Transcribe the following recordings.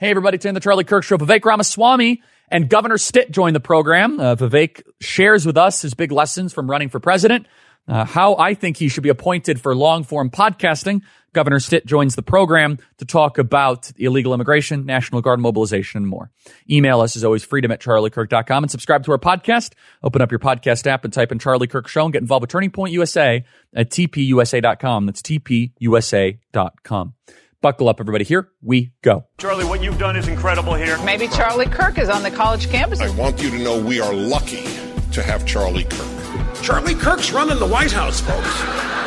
Hey, everybody, today on the Charlie Kirk Show, Vivek Ramaswamy and Governor Stitt joined the program. Vivek shares with us his big lessons from running for president, how I think he should be appointed for long-form podcasting. Governor Stitt joins the program to talk about illegal immigration, National Guard mobilization, and more. Email us, as always, freedom@charliekirk.com, and subscribe to our podcast. Open up your podcast app and type in Charlie Kirk Show and get involved with Turning Point USA at tpusa.com. That's tpusa.com. Buckle up, everybody. Here we go. Charlie, what you've done is incredible here. Maybe Charlie Kirk is on the college campus. I want you to know we are lucky to have Charlie Kirk. Charlie Kirk's running the White House, folks.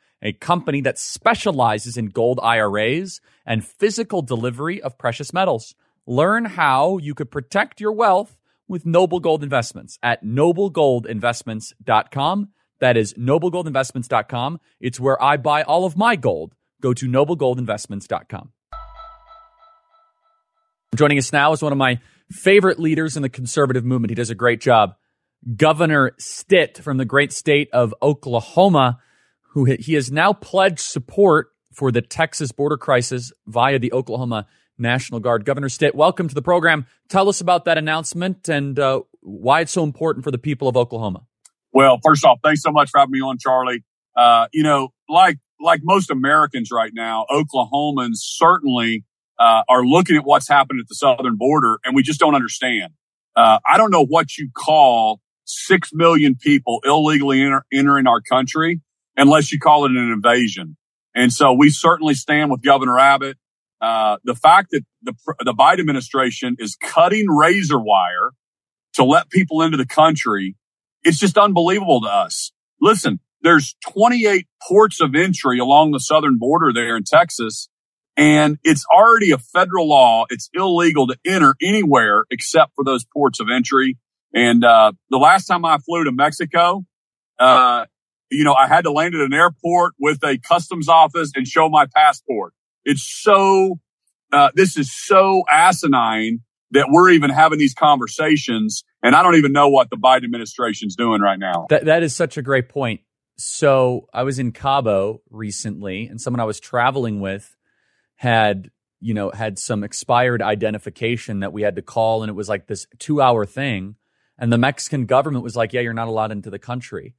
a company that specializes in gold IRAs and physical delivery of precious metals. Learn how you could protect your wealth with Noble Gold Investments at noblegoldinvestments.com. That is noblegoldinvestments.com. It's where I buy all of my gold. Go to noblegoldinvestments.com. Joining us now is one of my favorite leaders in the conservative movement. He does a great job. Governor Stitt from the great state of Oklahoma, who he has now pledged support for the Texas border crisis via the Oklahoma National Guard. Governor Stitt, welcome to the program. Tell us about that announcement and why it's so important for the people of Oklahoma. Well, first off, thanks so much for having me on, Charlie. You know, like most Americans right now, Oklahomans certainly are looking at what's happened at the southern border, and we just don't understand. I don't know what you call 6 million people illegally entering our country, unless you call it an invasion. And so we certainly stand with Governor Abbott. The fact that the Biden administration is cutting razor wire to let people into the country, it's just unbelievable to us. Listen, there's 28 ports of entry along the southern border there in Texas, and it's already a federal law. It's illegal to enter anywhere except for those ports of entry. And the last time I flew to Mexico, you know, I had to land at an airport with a customs office and show my passport. It's so, this is so asinine that we're even having these conversations. And I don't even know what the Biden administration's doing right now. That is such a great point. So I was in Cabo recently, and someone I was traveling with had some expired identification that we had to call. And it was like this 2-hour thing. And the Mexican government was like, yeah, you're not allowed into the country.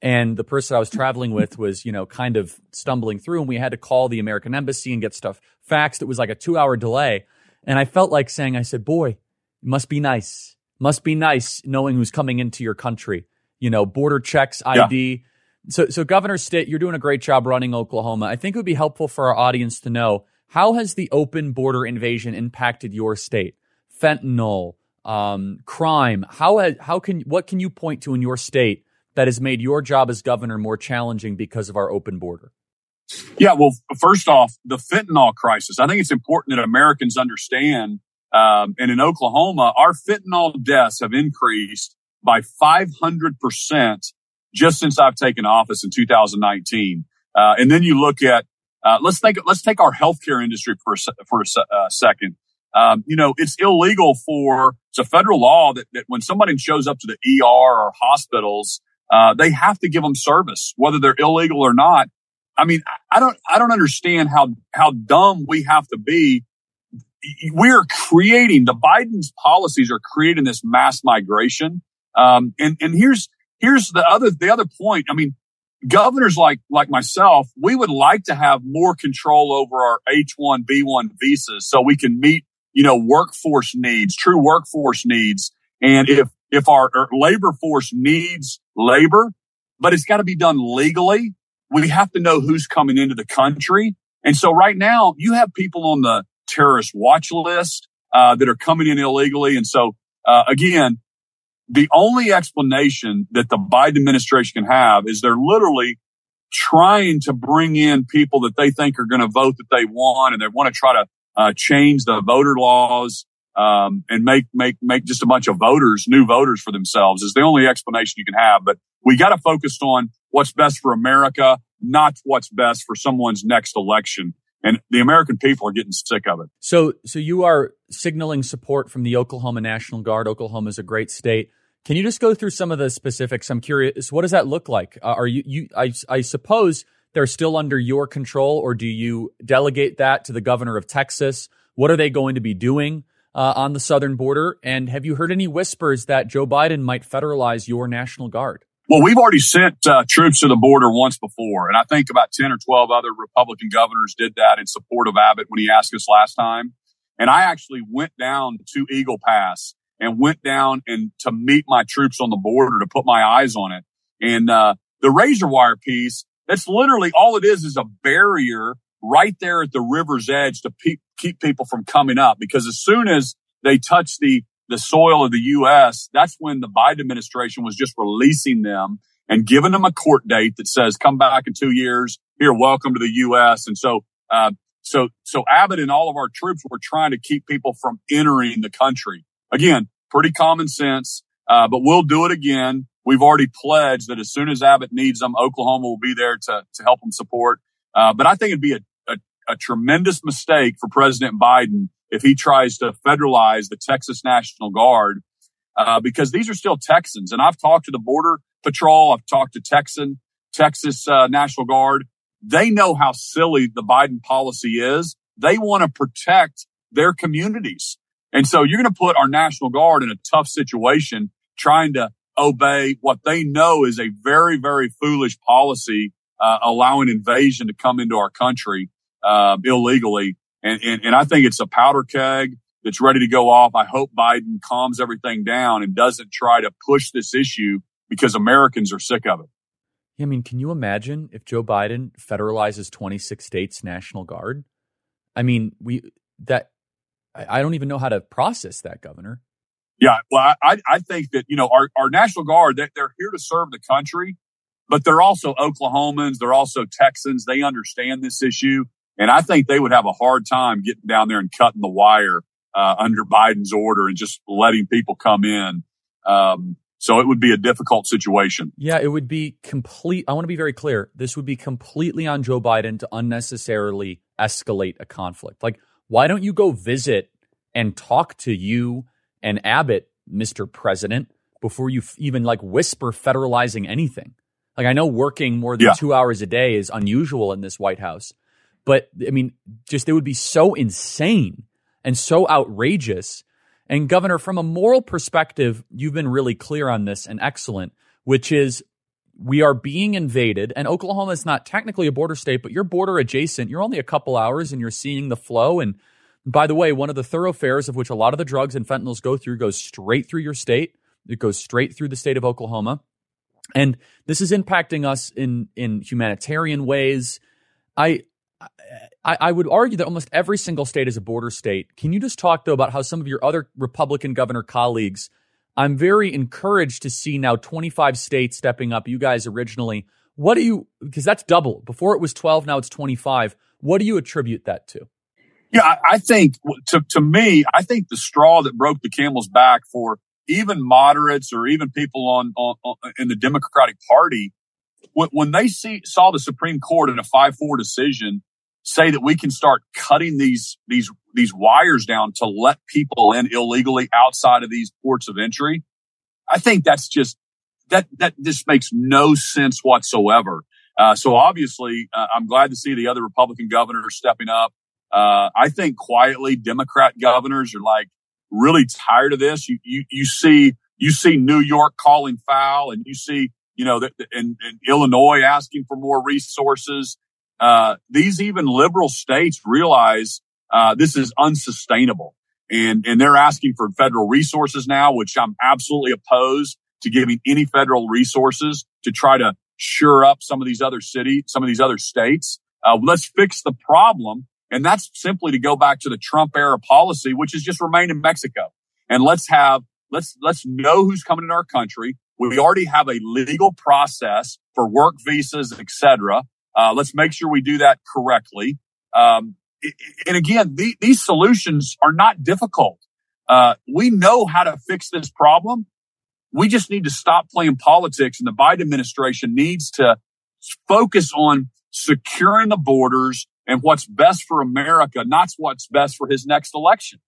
And the person I was traveling with was, kind of stumbling through, and we had to call the American embassy and get stuff faxed. It was like a 2-hour delay. And I felt like saying, I said, boy, must be nice knowing who's coming into your country, border checks, ID. Yeah. So Governor Stitt, you're doing a great job running Oklahoma. I think it would be helpful for our audience to know, how has the open border invasion impacted your state? Fentanyl, crime. What can you point to in your state that has made your job as governor more challenging because of our open border? Yeah, well, first off, the fentanyl crisis. I think it's important that Americans understand. And in Oklahoma, our fentanyl deaths have increased by 500% just since I've taken office in 2019. And then you look at, let's take our healthcare industry for a second. It's illegal it's a federal law that when somebody shows up to the ER or hospitals, they have to give them service, whether they're illegal or not. I mean, I don't understand how dumb we have to be. The Biden's policies are creating this mass migration. And here's the other point. I mean, governors like myself, we would like to have more control over our H-1B-1 visas so we can meet, workforce needs, true workforce needs. And if our labor force needs labor, but it's got to be done legally. We have to know who's coming into the country. And so right now you have people on the terrorist watch list that are coming in illegally. And so again, the only explanation that the Biden administration can have is they're literally trying to bring in people that they think are going to vote that they want, and they want to try to change the voter laws. and make just a bunch of voters, new voters for themselves is the only explanation you can have. But we got to focus on what's best for America, not what's best for someone's next election. And the American people are getting sick of it. So you are signaling support from the Oklahoma National Guard. Oklahoma is a great state. Can you just go through some of the specifics? I'm curious. What does that look like? I suppose they're still under your control, or do you delegate that to the governor of Texas? What are they going to be doing on the southern border? And have you heard any whispers that Joe Biden might federalize your National Guard? Well, we've already sent troops to the border once before, and I think about 10 or 12 other Republican governors did that in support of Abbott when he asked us last time. And I actually went down to Eagle Pass and went down and to meet my troops on the border to put my eyes on it. And the razor wire piece, that's literally all it is a barrier right there at the river's edge to keep people from coming up, because as soon as they touch the soil of the U.S., that's when the Biden administration was just releasing them and giving them a court date that says, come back in 2 years, here, welcome to the U.S. And so Abbott and all of our troops were trying to keep people from entering the country. Again, pretty common sense, but we'll do it again. We've already pledged that as soon as Abbott needs them, Oklahoma will be there to help them support. But I think it'd be a tremendous mistake for President Biden if he tries to federalize the Texas National Guard, because these are still Texans. And I've talked to the Border Patrol. I've talked to Texas National Guard. They know how silly the Biden policy is. They want to protect their communities. And so you're going to put our National Guard in a tough situation trying to obey what they know is a very, very foolish policy, allowing invasion to come into our country illegally. And I think it's a powder keg that's ready to go off. I hope Biden calms everything down and doesn't try to push this issue, because Americans are sick of it. I mean, can you imagine if Joe Biden federalizes 26 states' National Guard? I mean, I don't even know how to process that, Governor. Yeah, well, I think that, you know, our National Guard, they're here to serve the country, but they're also Oklahomans. They're also Texans. They understand this issue. And I think they would have a hard time getting down there and cutting the wire under Biden's order and just letting people come in. So it would be a difficult situation. Yeah, it would be complete. I want to be very clear. This would be completely on Joe Biden to unnecessarily escalate a conflict. Like, why don't you go visit and talk to you and Abbott, Mr. President, before you even like whisper federalizing anything? Like, I know working more than 2 hours a day is unusual in this White House. But I mean, just it would be so insane and so outrageous. And Governor, from a moral perspective, you've been really clear on this and excellent, which is we are being invaded. And Oklahoma is not technically a border state, but you're border adjacent. You're only a couple hours and you're seeing the flow. And by the way, one of the thoroughfares of which a lot of the drugs and fentanyls go through goes straight through your state. It goes straight through the state of Oklahoma. And this is impacting us in humanitarian ways. I would argue that almost every single state is a border state. Can you just talk, though, about how some of your other Republican governor colleagues, I'm very encouraged to see now 25 states stepping up, you guys originally. What do you, because that's double. Before it was 12, now it's 25. What do you attribute that to? Yeah, I think, to me, I think the straw that broke the camel's back for even moderates or even people on in the Democratic Party, when they saw the Supreme Court in a 5-4 decision say that we can start cutting these wires down to let people in illegally outside of these ports of entry, I think that's just that just makes no sense whatsoever. So obviously, I'm glad to see the other Republican governors stepping up. I think quietly, Democrat governors are like really tired of this. You see New York calling foul, and you see, you know, and Illinois asking for more resources. These even liberal states realize this is unsustainable, and they're asking for federal resources now, which I'm absolutely opposed to giving any federal resources to try to shore up some of these other states. Let's fix the problem, and that's simply to go back to the Trump era policy, which is just remain in Mexico, and let's know who's coming in our country. We already have a legal process for work visas, et cetera. Let's make sure we do that correctly. And again, these solutions are not difficult. We know how to fix this problem. We just need to stop playing politics, and the Biden administration needs to focus on securing the borders and what's best for America, not what's best for his next election.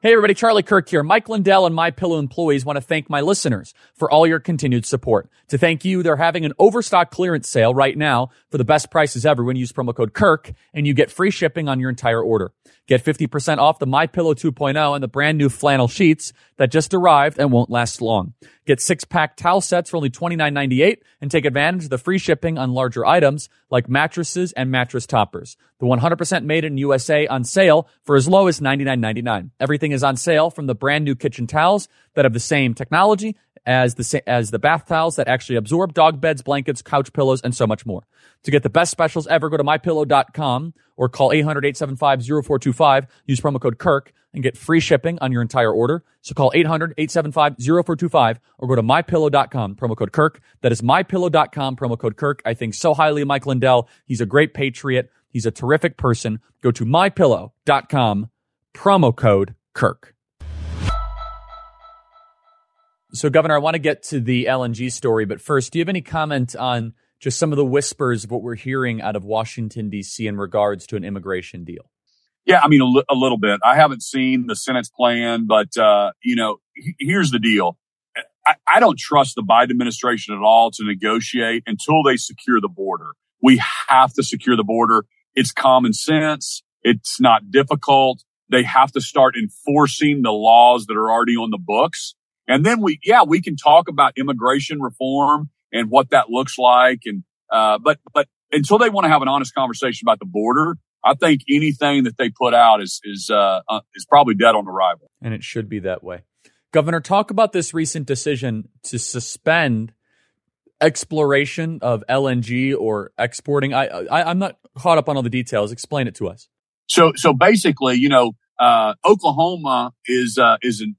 Hey, everybody. Charlie Kirk here. Mike Lindell and MyPillow employees want to thank my listeners for all your continued support. To thank you, they're having an overstock clearance sale right now for the best prices ever when you use promo code KIRK, and you get free shipping on your entire order. Get 50% off the MyPillow 2.0 and the brand new flannel sheets that just arrived and won't last long. Get 6-pack towel sets for only $29.98 and take advantage of the free shipping on larger items like mattresses and mattress toppers. The 100% made in USA on sale for as low as $99.99. Everything is on sale, from the brand new kitchen towels that have the same technology as the bath towels that actually absorb, dog beds, blankets, couch pillows, and so much more. To get the best specials ever, go to MyPillow.com or call 800-875-0425. Use promo code KIRK and get free shipping on your entire order. So call 800-875-0425 or go to MyPillow.com, promo code KIRK. That is MyPillow.com, promo code KIRK. I think so highly of Mike Lindell. He's a great patriot. He's a terrific person. Go to MyPillow.com, promo code KIRK. So, Governor, I want to get to the LNG story, but first, do you have any comment on just some of the whispers of what we're hearing out of Washington, D.C. in regards to an immigration deal? Yeah, I mean, a little bit. I haven't seen the Senate's plan, but, here's the deal. I don't trust the Biden administration at all to negotiate until they secure the border. We have to secure the border. It's common sense. It's not difficult. They have to start enforcing the laws that are already on the books. And then we can talk about immigration reform and what that looks like. And, but until they want to have an honest conversation about the border, I think anything that they put out is probably dead on arrival. And it should be that way. Governor, talk about this recent decision to suspend exploration of LNG or exporting. I'm not caught up on all the details. Explain it to us. So basically, Oklahoma is an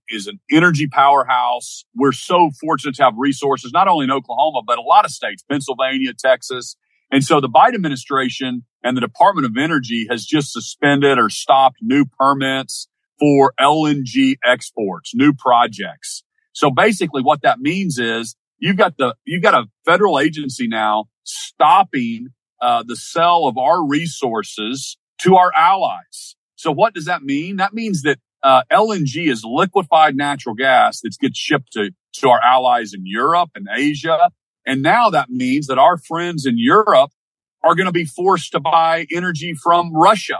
energy powerhouse. We're so fortunate to have resources, not only in Oklahoma, but a lot of states, Pennsylvania, Texas. And so the Biden administration and the Department of Energy has just suspended or stopped new permits for LNG exports, new projects. So basically what that means is you've got a federal agency now stopping the sale of our resources to our allies. So what does that mean? That means that LNG is liquefied natural gas that gets shipped to our allies in Europe and Asia. And now that means that our friends in Europe are going to be forced to buy energy from Russia.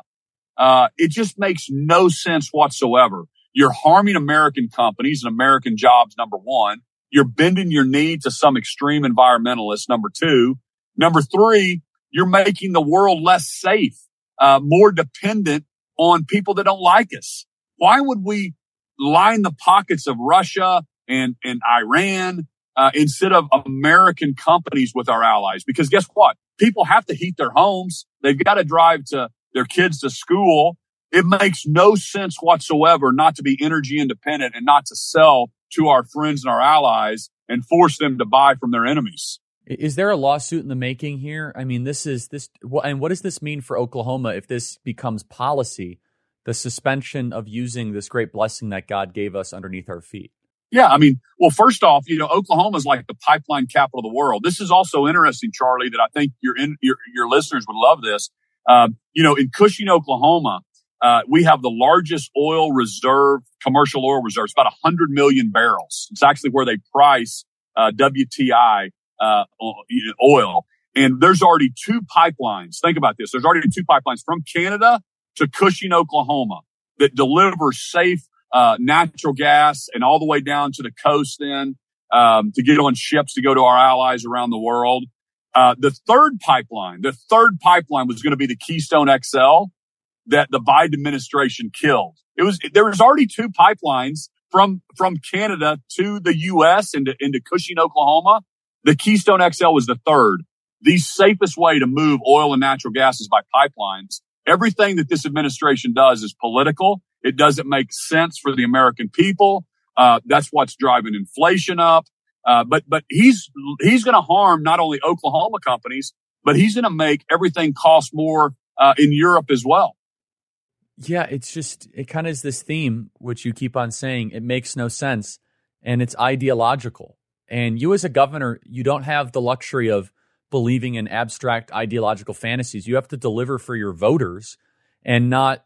It just makes no sense whatsoever. You're harming American companies and American jobs, number one. You're bending your knee to some extreme environmentalist, number two. Number three, you're making the world less safe, more dependent on people that don't like us. Why would we line the pockets of Russia and Iran instead of American companies with our allies? Because guess what? People have to heat their homes. They've got to drive to their kids to school. It makes no sense whatsoever not to be energy independent and not to sell to our friends and our allies and force them to buy from their enemies. Is there a lawsuit in the making here? I mean, and what does this mean for Oklahoma if this becomes policy, the suspension of using this great blessing that God gave us underneath our feet? Yeah, I mean, well, first off, Oklahoma is like the pipeline capital of the world. This is also interesting, Charlie, that I think your listeners would love this. In Cushing, Oklahoma, we have the largest commercial oil reserve. It's about 100 million barrels. It's actually where they price WTI. Oil. And there's already two pipelines. Think about this. There's already two pipelines from Canada to Cushing, Oklahoma, that deliver safe natural gas and all the way down to the coast then to get on ships to go to our allies around the world. The third pipeline was going to be the Keystone XL that the Biden administration killed. There was already two pipelines from Canada to the U.S. into Cushing, Oklahoma. The Keystone XL was the third. The safest way to move oil and natural gas is by pipelines. Everything that this administration does is political. It doesn't make sense for the American people. That's what's driving inflation up. But he's going to harm not only Oklahoma companies, but he's going to make everything cost more in Europe as well. Yeah, it's just, it kind of is this theme, which you keep on saying, it makes no sense and it's ideological. And you as a governor, you don't have the luxury of believing in abstract ideological fantasies. You have to deliver for your voters and not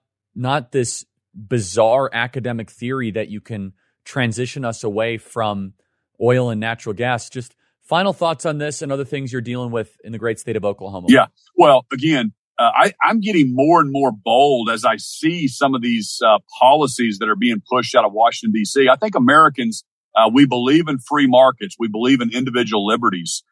this bizarre academic theory that you can transition us away from oil and natural gas. Just final thoughts on this and other things you're dealing with in the great state of Oklahoma. Yeah. Well, again, I'm getting more and more bold as I see some of these policies that are being pushed out of Washington, D.C. I think Americans, we believe in free markets. We believe in individual liberties.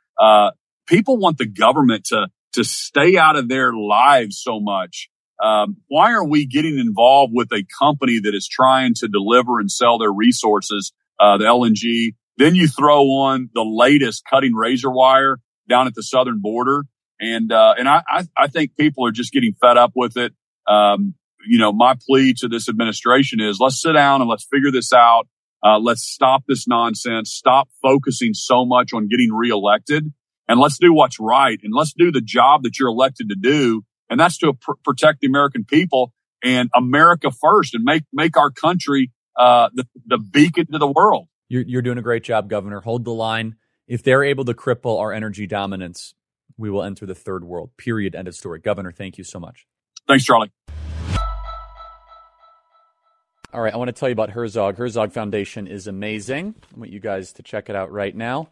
People want the government to stay out of their lives so much. Why are we getting involved with a company that is trying to deliver and sell their resources, the LNG? Then you throw on the latest cutting razor wire down at the southern border. And I think people are just getting fed up with it. You know, my plea to this administration is let's sit down and let's figure this out. Let's stop this nonsense. Stop focusing so much on getting reelected, and let's do what's right. And let's do the job that you're elected to do. And that's to protect the American people and America first, and make our country the beacon to the world. You're doing a great job, Governor. Hold the line. If they're able to cripple our energy dominance, we will enter the third world. Period. End of story. Governor, thank you so much. Thanks, Charlie. All right. I want to tell you about Herzog. Herzog Foundation is amazing. I want you guys to check it out right now.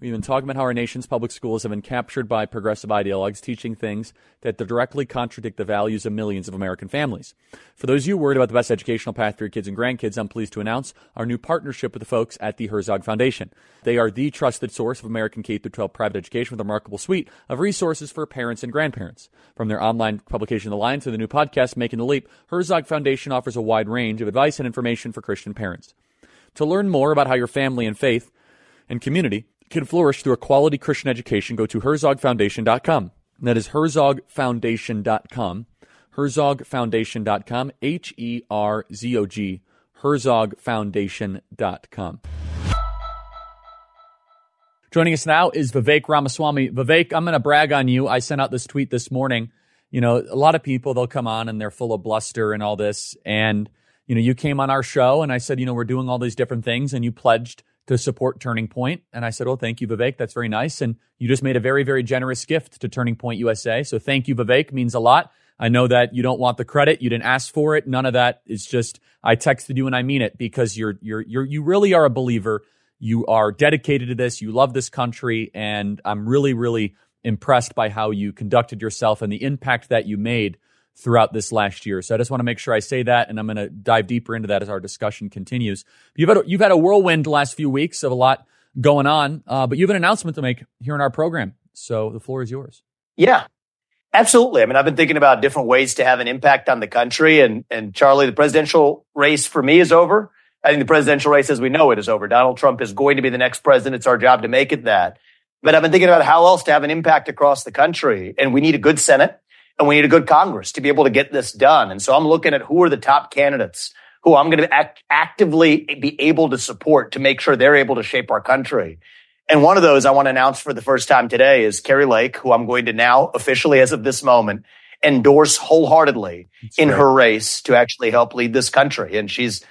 We've been talking about how our nation's public schools have been captured by progressive ideologues teaching things that directly contradict the values of millions of American families. For those of you worried about the best educational path for your kids and grandkids, I'm pleased to announce our new partnership with the folks at the Herzog Foundation. They are the trusted source of American K-12 private education with a remarkable suite of resources for parents and grandparents. From their online publication, The Line, to the new podcast, Making the Leap, Herzog Foundation offers a wide range of advice and information for Christian parents. To learn more about how your family and faith and community can flourish through a quality Christian education, go to HerzogFoundation.com. That is HerzogFoundation.com. HerzogFoundation.com. H-E-R-Z-O-G. HerzogFoundation.com. Joining us now is Vivek Ramaswamy. Vivek, I'm going to brag on you. I sent out this tweet this morning. You know, a lot of people, they'll come on and they're full of bluster and all this. And, you know, you came on our show and I said, you know, we're doing all these different things, and you pledged to support Turning Point. And I said, oh, thank you, Vivek. That's very nice. And you just made a very, very generous gift to Turning Point USA. So thank you, Vivek. Means a lot. I know that you don't want the credit. You didn't ask for it. None of that. It's just, I texted you and I mean it, because you really are a believer. You are dedicated to this. You love this country. And I'm really, really impressed by how you conducted yourself and the impact that you made throughout this last year. So I just want to make sure I say that, and I'm going to dive deeper into that as our discussion continues. You've had a whirlwind the last few weeks of a lot going on, but you have an announcement to make here in our program. So the floor is yours. Yeah, absolutely. I mean, I've been thinking about different ways to have an impact on the country. And Charlie, the presidential race for me is over. I think the presidential race as we know it is over. Donald Trump is going to be the next president. It's our job to make it that. But I've been thinking about how else to have an impact across the country. And we need a good Senate. And we need a good Congress to be able to get this done. And so I'm looking at who are the top candidates who I'm going to actively be able to support to make sure they're able to shape our country. And one of those I want to announce for the first time today is Carrie Lake, who I'm going to now officially, as of this moment, endorse wholeheartedly her race to actually help lead this country. And she's,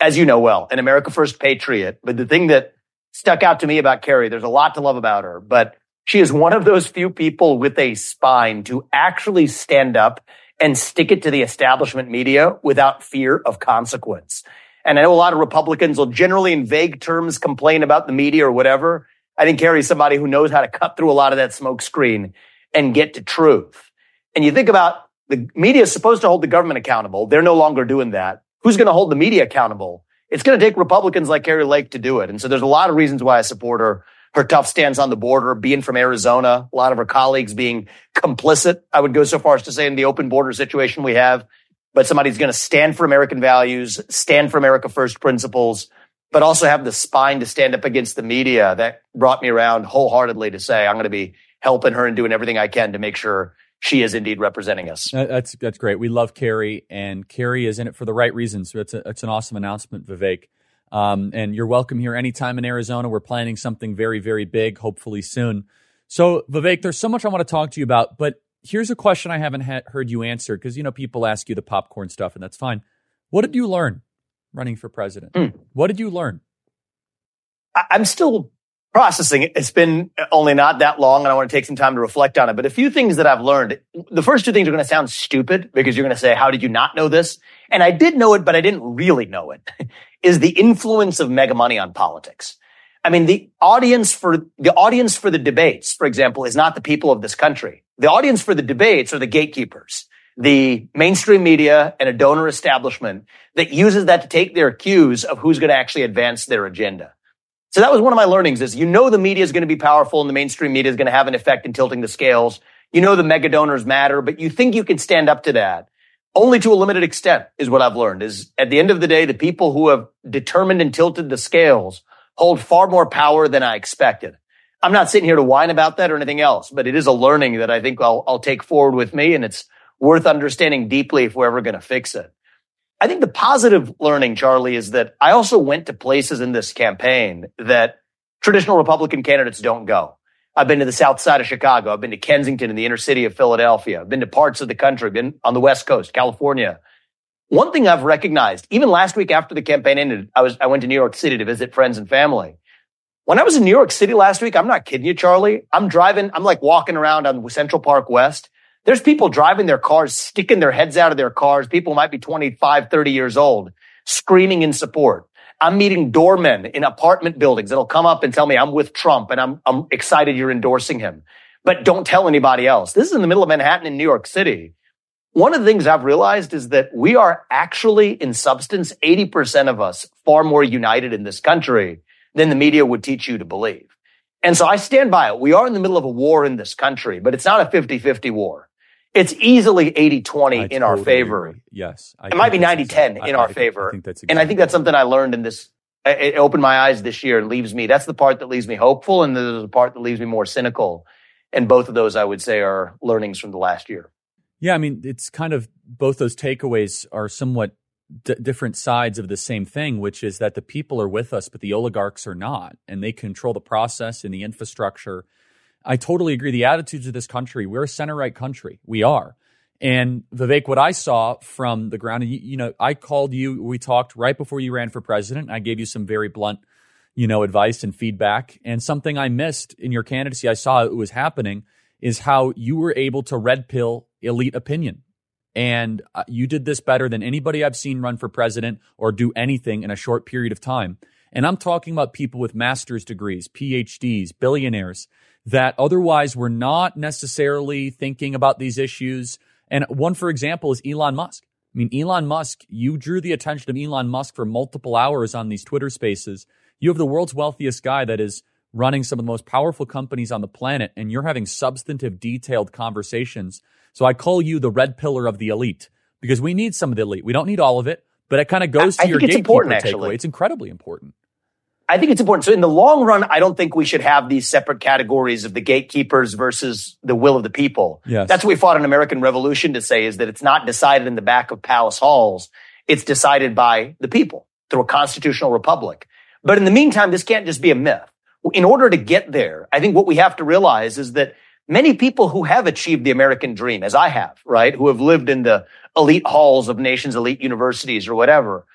as you know well, an America First patriot. But the thing that stuck out to me about Carrie, there's a lot to love about her, but she is one of those few people with a spine to actually stand up and stick it to the establishment media without fear of consequence. And I know a lot of Republicans will generally, in vague terms, complain about the media or whatever. I think Carrie's somebody who knows how to cut through a lot of that smoke screen and get to truth. And you think about, the media is supposed to hold the government accountable. They're no longer doing that. Who's going to hold the media accountable? It's going to take Republicans like Carrie Lake to do it. And so there's a lot of reasons why I support her. Her tough stance on the border, being from Arizona, a lot of her colleagues being complicit, I would go so far as to say, in the open border situation we have. But somebody's going to stand for American values, stand for America First principles, but also have the spine to stand up against the media. That brought me around wholeheartedly to say I'm going to be helping her and doing everything I can to make sure she is indeed representing us. That's great. We love Carrie, and Carrie is in it for the right reasons. So it's an awesome announcement, Vivek. And you're welcome here anytime in Arizona. We're planning something very, very big, hopefully soon. So Vivek, there's so much I want to talk to you about, but here's a question I haven't heard you answer, because, you know, people ask you the popcorn stuff, and that's fine. What did you learn running for president? What did you learn? I'm still processing it. It's been only not that long, and I want to take some time to reflect on it. But a few things that I've learned, the first two things are going to sound stupid because you're going to say, how did you not know this? And I did know it, but I didn't really know it, is the influence of mega money on politics. I mean, the audience for the debates, for example, is not the people of this country. The audience for the debates are the gatekeepers, the mainstream media and a donor establishment that uses that to take their cues of who's going to actually advance their agenda. So that was one of my learnings is, you know, the media is going to be powerful and the mainstream media is going to have an effect in tilting the scales. You know, the mega donors matter, but you think you can stand up to that only to a limited extent is what I've learned is at the end of the day, the people who have determined and tilted the scales hold far more power than I expected. I'm not sitting here to whine about that or anything else, but it is a learning that I think I'll take forward with me. And it's worth understanding deeply if we're ever going to fix it. I think the positive learning, Charlie, is that I also went to places in this campaign that traditional Republican candidates don't go. I've been to the south side of Chicago. I've been to Kensington in the inner city of Philadelphia. I've been to parts of the country, been on the West Coast, California. One thing I've recognized, even last week after the campaign ended, I went to New York City to visit friends and family. When I was in New York City last week, I'm not kidding you, Charlie. I'm like walking around on Central Park West. There's people driving their cars, sticking their heads out of their cars. People might be 25, 30 years old, screaming in support. I'm meeting doormen in apartment buildings that'll come up and tell me I'm with Trump and I'm excited you're endorsing him, but don't tell anybody else. This is in the middle of Manhattan in New York City. One of the things I've realized is that we are actually, in substance, 80% of us far more united in this country than the media would teach you to believe. And so I stand by it. We are in the middle of a war in this country, but it's not a 50-50 war. It's easily 80-20 in our favor. Agree. Yes. It might be 90-10 in our favor. I think that's something I learned in this. It opened my eyes this year and leaves me. That's the part that leaves me hopeful, and there's the part that leaves me more cynical. And both of those, I would say, are learnings from the last year. Yeah. I mean, it's kind of both those takeaways are somewhat different sides of the same thing, which is that the people are with us, but the oligarchs are not, and they control the process and the infrastructure. I totally agree. The attitudes of this country, we're a center-right country. We are. And Vivek, what I saw from the ground, you know, I called you, we talked right before you ran for president. I gave you some very blunt, you know, advice and feedback. And something I missed in your candidacy, I saw it was happening, is how you were able to red pill elite opinion. And you did this better than anybody I've seen run for president or do anything in a short period of time. And I'm talking about people with master's degrees, PhDs, billionaires, that otherwise were not necessarily thinking about these issues. And one, for example, is Elon Musk. I mean, Elon Musk, you drew the attention of Elon Musk for multiple hours on these Twitter spaces. You have the world's wealthiest guy that is running some of the most powerful companies on the planet, and you're having substantive, detailed conversations. So I call you the red pillar of the elite, because we need some of the elite. We don't need all of it, but it kind of goes to your gatekeeper takeaway. It's incredibly important. I think it's important. So in the long run, I don't think we should have these separate categories of the gatekeepers versus the will of the people. Yes. That's what we fought in American Revolution to say, is that it's not decided in the back of palace halls. It's decided by the people through a constitutional republic. But in the meantime, this can't just be a myth. In order to get there, I think what we have to realize is that many people who have achieved the American dream, as I have, right, who have lived in the elite halls of nations, elite universities or whatever,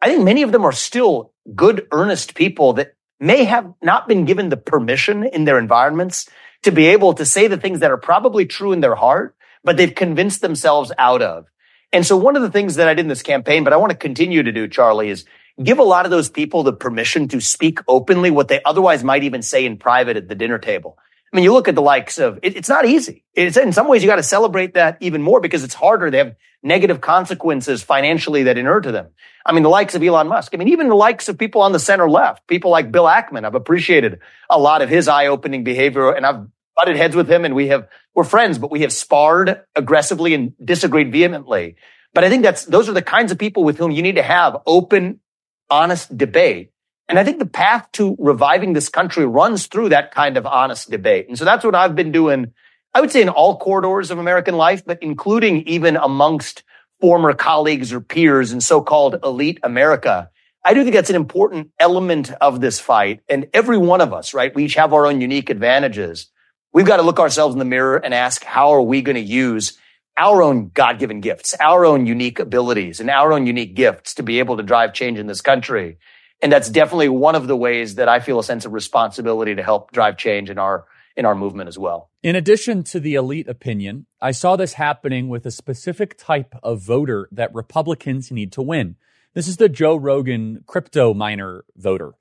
I think many of them are still good, earnest people that may have not been given the permission in their environments to be able to say the things that are probably true in their heart, but they've convinced themselves out of. And so one of the things that I did in this campaign, but I want to continue to do, Charlie, is give a lot of those people the permission to speak openly what they otherwise might even say in private at the dinner table. I mean, you look at the likes of, it's not easy. It's in some ways, you got to celebrate that even more because it's harder. They have negative consequences financially that inure to them. I mean, the likes of Elon Musk. I mean, even the likes of people on the center left, people like Bill Ackman. I've appreciated a lot of his eye-opening behavior, and I've butted heads with him, and we're friends, but we have sparred aggressively and disagreed vehemently. But I think those are the kinds of people with whom you need to have open, honest debate. And I think the path to reviving this country runs through that kind of honest debate. And so that's what I've been doing, I would say, in all corridors of American life, but including even amongst former colleagues or peers in so-called elite America. I do think that's an important element of this fight. And every one of us, right, we each have our own unique advantages. We've got to look ourselves in the mirror and ask, how are we going to use our own God-given gifts, our own unique abilities, and our own unique gifts to be able to drive change in this country? And that's definitely one of the ways that I feel a sense of responsibility to help drive change in our movement as well. In addition to the elite opinion, I saw this happening with a specific type of voter that Republicans need to win. This is the Joe Rogan crypto miner voter.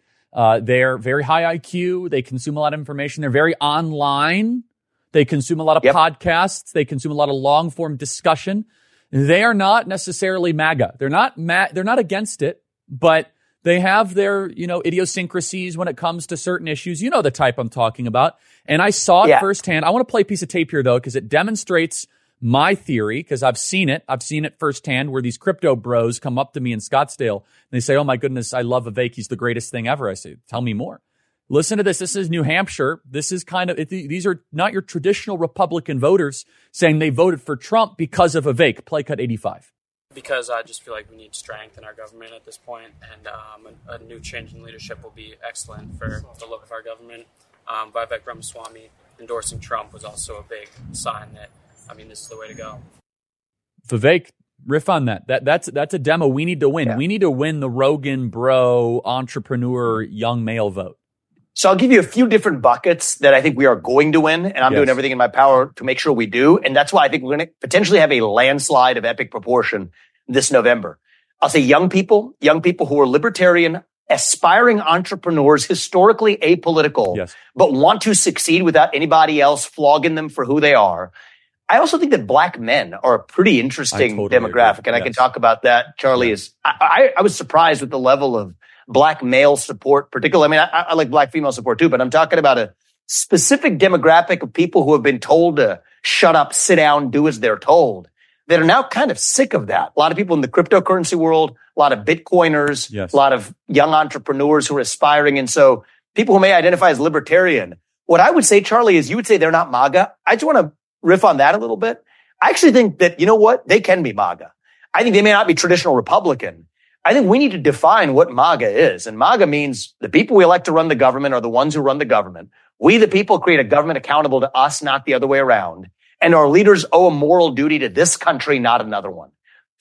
They're very high IQ. They consume a lot of information. They're very online. They consume a lot of podcasts. They consume a lot of long form discussion. They are not necessarily MAGA. They're not they're not against it, but they have their, you know, idiosyncrasies when it comes to certain issues. You know the type I'm talking about. And I saw it firsthand. I want to play a piece of tape here, though, because it demonstrates my theory, because I've seen it. I've seen it firsthand where these crypto bros come up to me in Scottsdale and they say, oh, my goodness, I love Vivek. He's the greatest thing ever. I say, tell me more. Listen to this. This is New Hampshire. This is kind of, these are not your traditional Republican voters saying they voted for Trump because of Vivek. Play cut 85. Because I just feel like we need strength in our government at this point, and a new change in leadership will be excellent for the look of our government. Vivek Ramaswamy endorsing Trump was also a big sign that, I mean, this is the way to go. Vivek, riff on that. That's a demo we need to win. Yeah. We need to win the Rogan bro, entrepreneur, young male vote. So I'll give you a few different buckets that I think we are going to win, and I'm doing everything in my power to make sure we do. And that's why I think we're going to potentially have a landslide of epic proportion this November. I'll say young people who are libertarian, aspiring entrepreneurs, historically apolitical, but want to succeed without anybody else flogging them for who they are. I also think that black men are a pretty interesting demographic, and I can talk about that. Charlie is, I was surprised with the level of black male support, particularly. I mean, I like black female support too, but I'm talking about a specific demographic of people who have been told to shut up, sit down, do as they're told, that are now kind of sick of that. A lot of people in the cryptocurrency world, a lot of Bitcoiners, a lot of young entrepreneurs who are aspiring. And so people who may identify as libertarian, what I would say, Charlie, is you would say they're not MAGA. I just want to riff on that a little bit. I actually think that, you know what? They can be MAGA. I think they may not be traditional Republican. I think we need to define what MAGA is. And MAGA means the people we elect to run the government are the ones who run the government. We, the people, create a government accountable to us, not the other way around. And our leaders owe a moral duty to this country, not another one.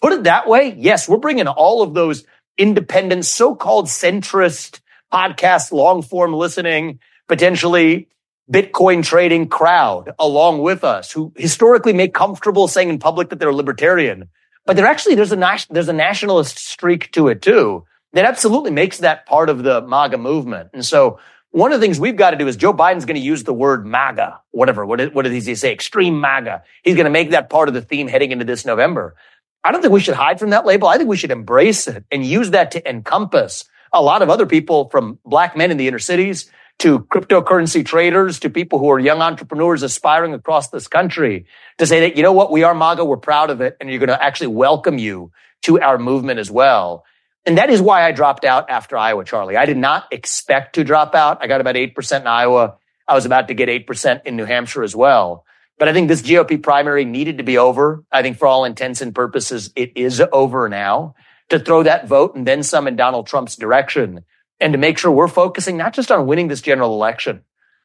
Put it that way. Yes, we're bringing all of those independent, so-called centrist podcast, long-form listening, potentially Bitcoin trading crowd along with us who historically make comfortable saying in public that they're libertarian. But there's a nationalist streak to it, too, that absolutely makes that part of the MAGA movement. And so one of the things we've got to do is Joe Biden's going to use the word MAGA, whatever. What does he say? Extreme MAGA. He's going to make that part of the theme heading into this November. I don't think we should hide from that label. I think we should embrace it and use that to encompass a lot of other people, from black men in the inner cities to cryptocurrency traders, to people who are young entrepreneurs aspiring across this country, to say that, you know what, we are MAGA, we're proud of it, and you're going to actually welcome you to our movement as well. And that is why I dropped out after Iowa, Charlie. I did not expect to drop out. I got about 8% in Iowa. I was about to get 8% in New Hampshire as well. But I think this GOP primary needed to be over. I think for all intents and purposes, it is over now, to throw that vote and then some in Donald Trump's direction, and to make sure we're focusing not just on winning this general election,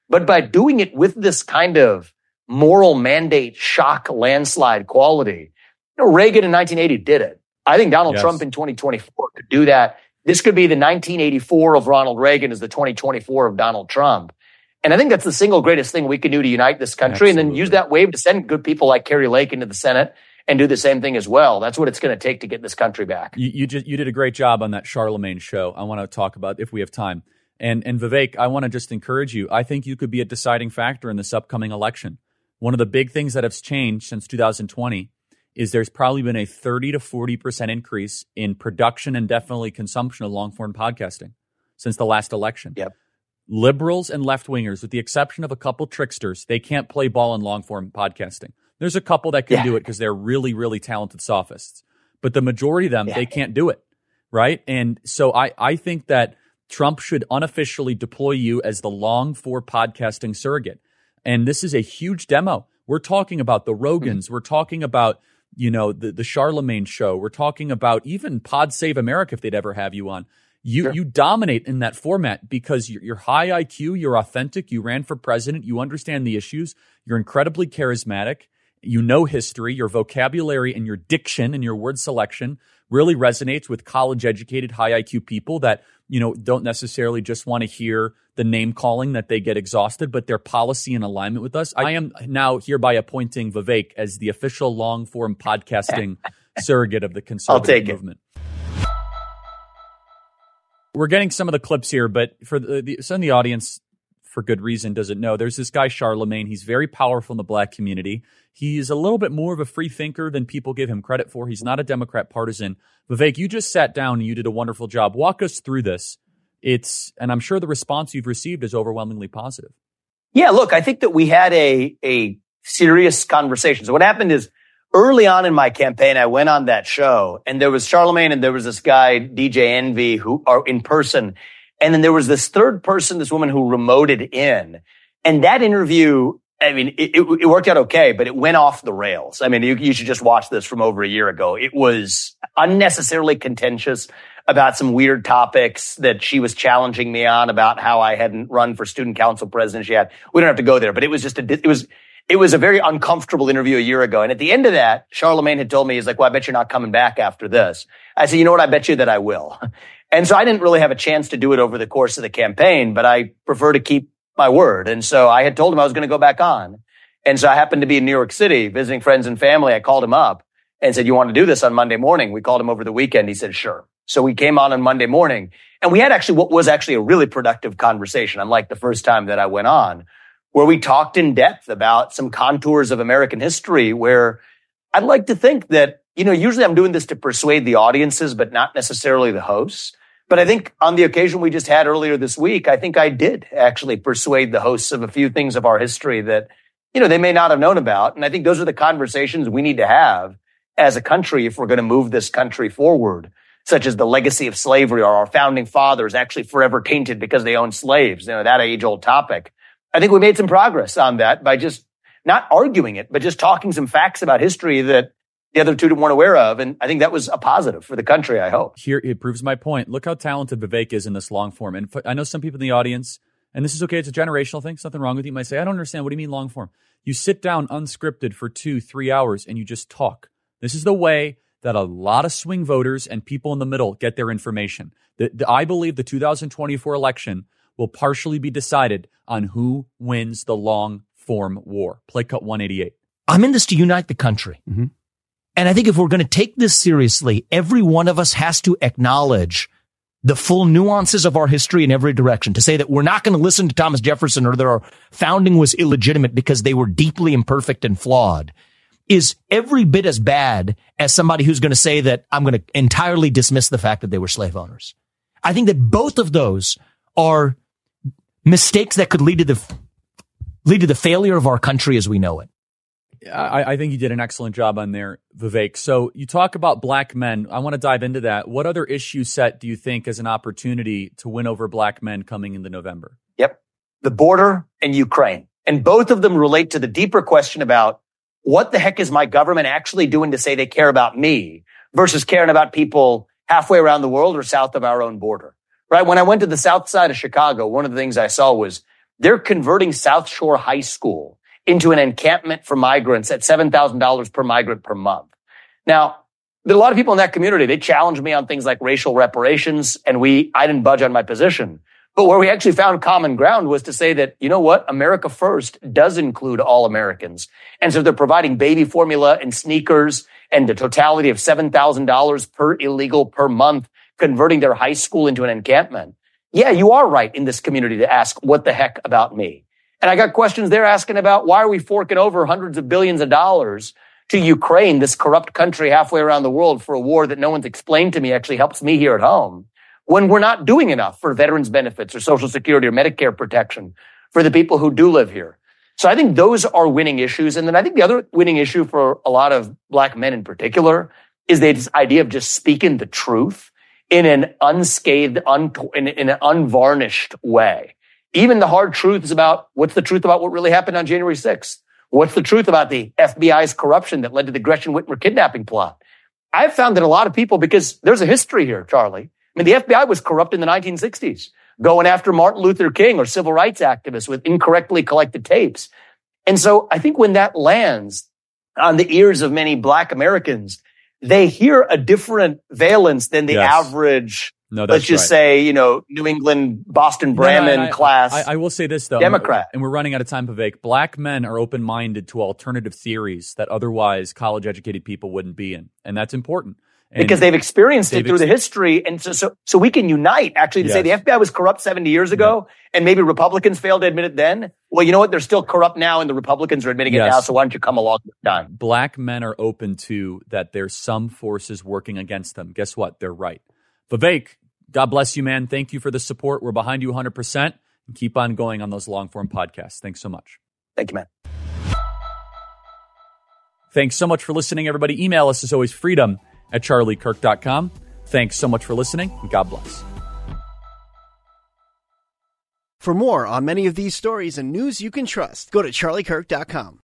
but by doing it with this kind of moral mandate, shock, landslide quality. You know, Reagan in 1980 did it. I think Donald Trump in 2024 could do that. This could be the 1984 of Ronald Reagan is the 2024 of Donald Trump. And I think that's the single greatest thing we can do to unite this country. Absolutely. And then use that wave to send good people like Carrie Lake into the Senate and do the same thing as well. That's what it's going to take to get this country back. You did a great job on that Charlemagne show. I want to talk about, if we have time. And Vivek, I want to just encourage you. I think you could be a deciding factor in this upcoming election. One of the big things that has changed since 2020 is there's probably been a 30 to 40% increase in production and definitely consumption of long-form podcasting since the last election. Yep. Liberals and left-wingers, with the exception of a couple tricksters, they can't play ball in long-form podcasting. There's a couple that can do it because they're really, really talented sophists. But the majority of them, they can't do it, right? And so I think that Trump should unofficially deploy you as the long-form podcasting surrogate. And this is a huge demo. We're talking about the Rogans. We're talking about, you know, the Charlemagne show. We're talking about even Pod Save America, if they'd ever have you on. You dominate in that format because you're high IQ, you're authentic, you ran for president, you understand the issues, you're incredibly charismatic, you know history, your vocabulary and your diction and your word selection really resonates with college-educated, high IQ people that, you know, don't necessarily just want to hear the name calling that they get exhausted, but their policy in alignment with us. I am now hereby appointing Vivek as the official long-form podcasting surrogate of the conservative movement. We're getting some of the clips here, but for some of the audience, for good reason, doesn't know. There's this guy, Charlemagne. He's very powerful in the black community. He's a little bit more of a free thinker than people give him credit for. He's not a Democrat partisan. Vivek, you just sat down and you did a wonderful job. Walk us through this. And I'm sure the response you've received is overwhelmingly positive. Yeah, look, I think that we had a serious conversation. So what happened is, early on in my campaign, I went on that show, and there was Charlemagne, and there was this guy, DJ Envy, who are in person. And then there was this third person, this woman who remoted in. And that interview, I mean, it worked out okay, but it went off the rails. I mean, you should just watch this from over a year ago. It was unnecessarily contentious about some weird topics that she was challenging me on about how I hadn't run for student council president yet. We don't have to go there, but it was just it was a very uncomfortable interview a year ago. And at the end of that, Charlemagne had told me, he's like, well, I bet you're not coming back after this. I said, you know what? I bet you that I will. And so I didn't really have a chance to do it over the course of the campaign, but I prefer to keep my word. And so I had told him I was going to go back on. And so I happened to be in New York City visiting friends and family. I called him up and said, you want to do this on Monday morning? We called him over the weekend. He said, sure. So we came on Monday morning, and we had actually what was actually a really productive conversation, unlike the first time that I went on, where we talked in depth about some contours of American history where I'd like to think that, you know, usually I'm doing this to persuade the audiences, but not necessarily the hosts. But I think on the occasion we just had earlier this week, I think I did actually persuade the hosts of a few things of our history that, you know, they may not have known about. And I think those are the conversations we need to have as a country if we're going to move this country forward, such as the legacy of slavery or our founding fathers actually forever tainted because they owned slaves, you know, that age-old topic. I think we made some progress on that by just not arguing it, but just talking some facts about history that the other two weren't aware of. And I think that was a positive for the country, I hope. Here, it proves my point. Look how talented Vivek is in this long form. And I know some people in the audience, and this is okay, it's a generational thing, there's nothing wrong with you, might say, I don't understand. What do you mean long form? You sit down unscripted for 2-3 hours and you just talk. This is the way that a lot of swing voters and people in the middle get their information. I believe the 2024 election will partially be decided on who wins the long form war. Play cut 188. I'm in this to unite the country. Mm-hmm. And I think if we're going to take this seriously, every one of us has to acknowledge the full nuances of our history in every direction. To say that we're not going to listen to Thomas Jefferson or that our founding was illegitimate because they were deeply imperfect and flawed is every bit as bad as somebody who's going to say that I'm going to entirely dismiss the fact that they were slave owners. I think that both of those are mistakes that could lead to the failure of our country as we know it. I think you did an excellent job on there, Vivek. So you talk about black men. I want to dive into that. What other issue set do you think is an opportunity to win over black men coming into November? Yep. The border and Ukraine. And both of them relate to the deeper question about what the heck is my government actually doing to say they care about me versus caring about people halfway around the world or south of our own border. Right. When I went to the south side of Chicago, one of the things I saw was they're converting South Shore High School into an encampment for migrants at $7,000 per migrant per month. Now, there are a lot of people in that community. They challenged me on things like racial reparations, and I didn't budge on my position. But where we actually found common ground was to say that, you know what? America First does include all Americans. And so they're providing baby formula and sneakers and the totality of $7,000 per illegal per month, converting their high school into an encampment. Yeah, you are right in this community to ask, what the heck about me? And I got questions there asking about, why are we forking over hundreds of billions of dollars to Ukraine, this corrupt country halfway around the world, for a war that no one's explained to me actually helps me here at home, when we're not doing enough for veterans benefits or Social Security or Medicare protection for the people who do live here. So I think those are winning issues. And then I think the other winning issue for a lot of black men in particular is this idea of just speaking the truth in an unscathed, in an unvarnished way. Even the hard truths about what's the truth about what really happened on January 6th? What's the truth about the FBI's corruption that led to the Gretchen Whitmer kidnapping plot? I've found that a lot of people, because there's a history here, Charlie. I I mean, the FBI was corrupt in the 1960s, going after Martin Luther King or civil rights activists with incorrectly collected tapes. And so I think when that lands on the ears of many Black Americans, they hear a different valence than the average, let's just say, you know, New England, Boston, Brahmin class. I will say this, though, Democrat. And we're running out of time, Vivek. Black men are open-minded to alternative theories that otherwise college-educated people wouldn't be in. And that's important. And because they've experienced it through the history. And so we can unite, actually, to say the FBI was corrupt 70 years ago and maybe Republicans failed to admit it then. Well, you know what? They're still corrupt now and the Republicans are admitting it now. So why don't you come along with time? Black men are open to that. There's some forces working against them. Guess what? They're right. Vivek, God bless you, man. Thank you for the support. We're behind you 100%. And keep on going on those long form podcasts. Thanks so much. Thank you, man. Thanks so much for listening, everybody. Email us as always, freedom@charliekirk.com. Thanks so much for listening, and God bless. For more on many of these stories and news you can trust, go to charliekirk.com.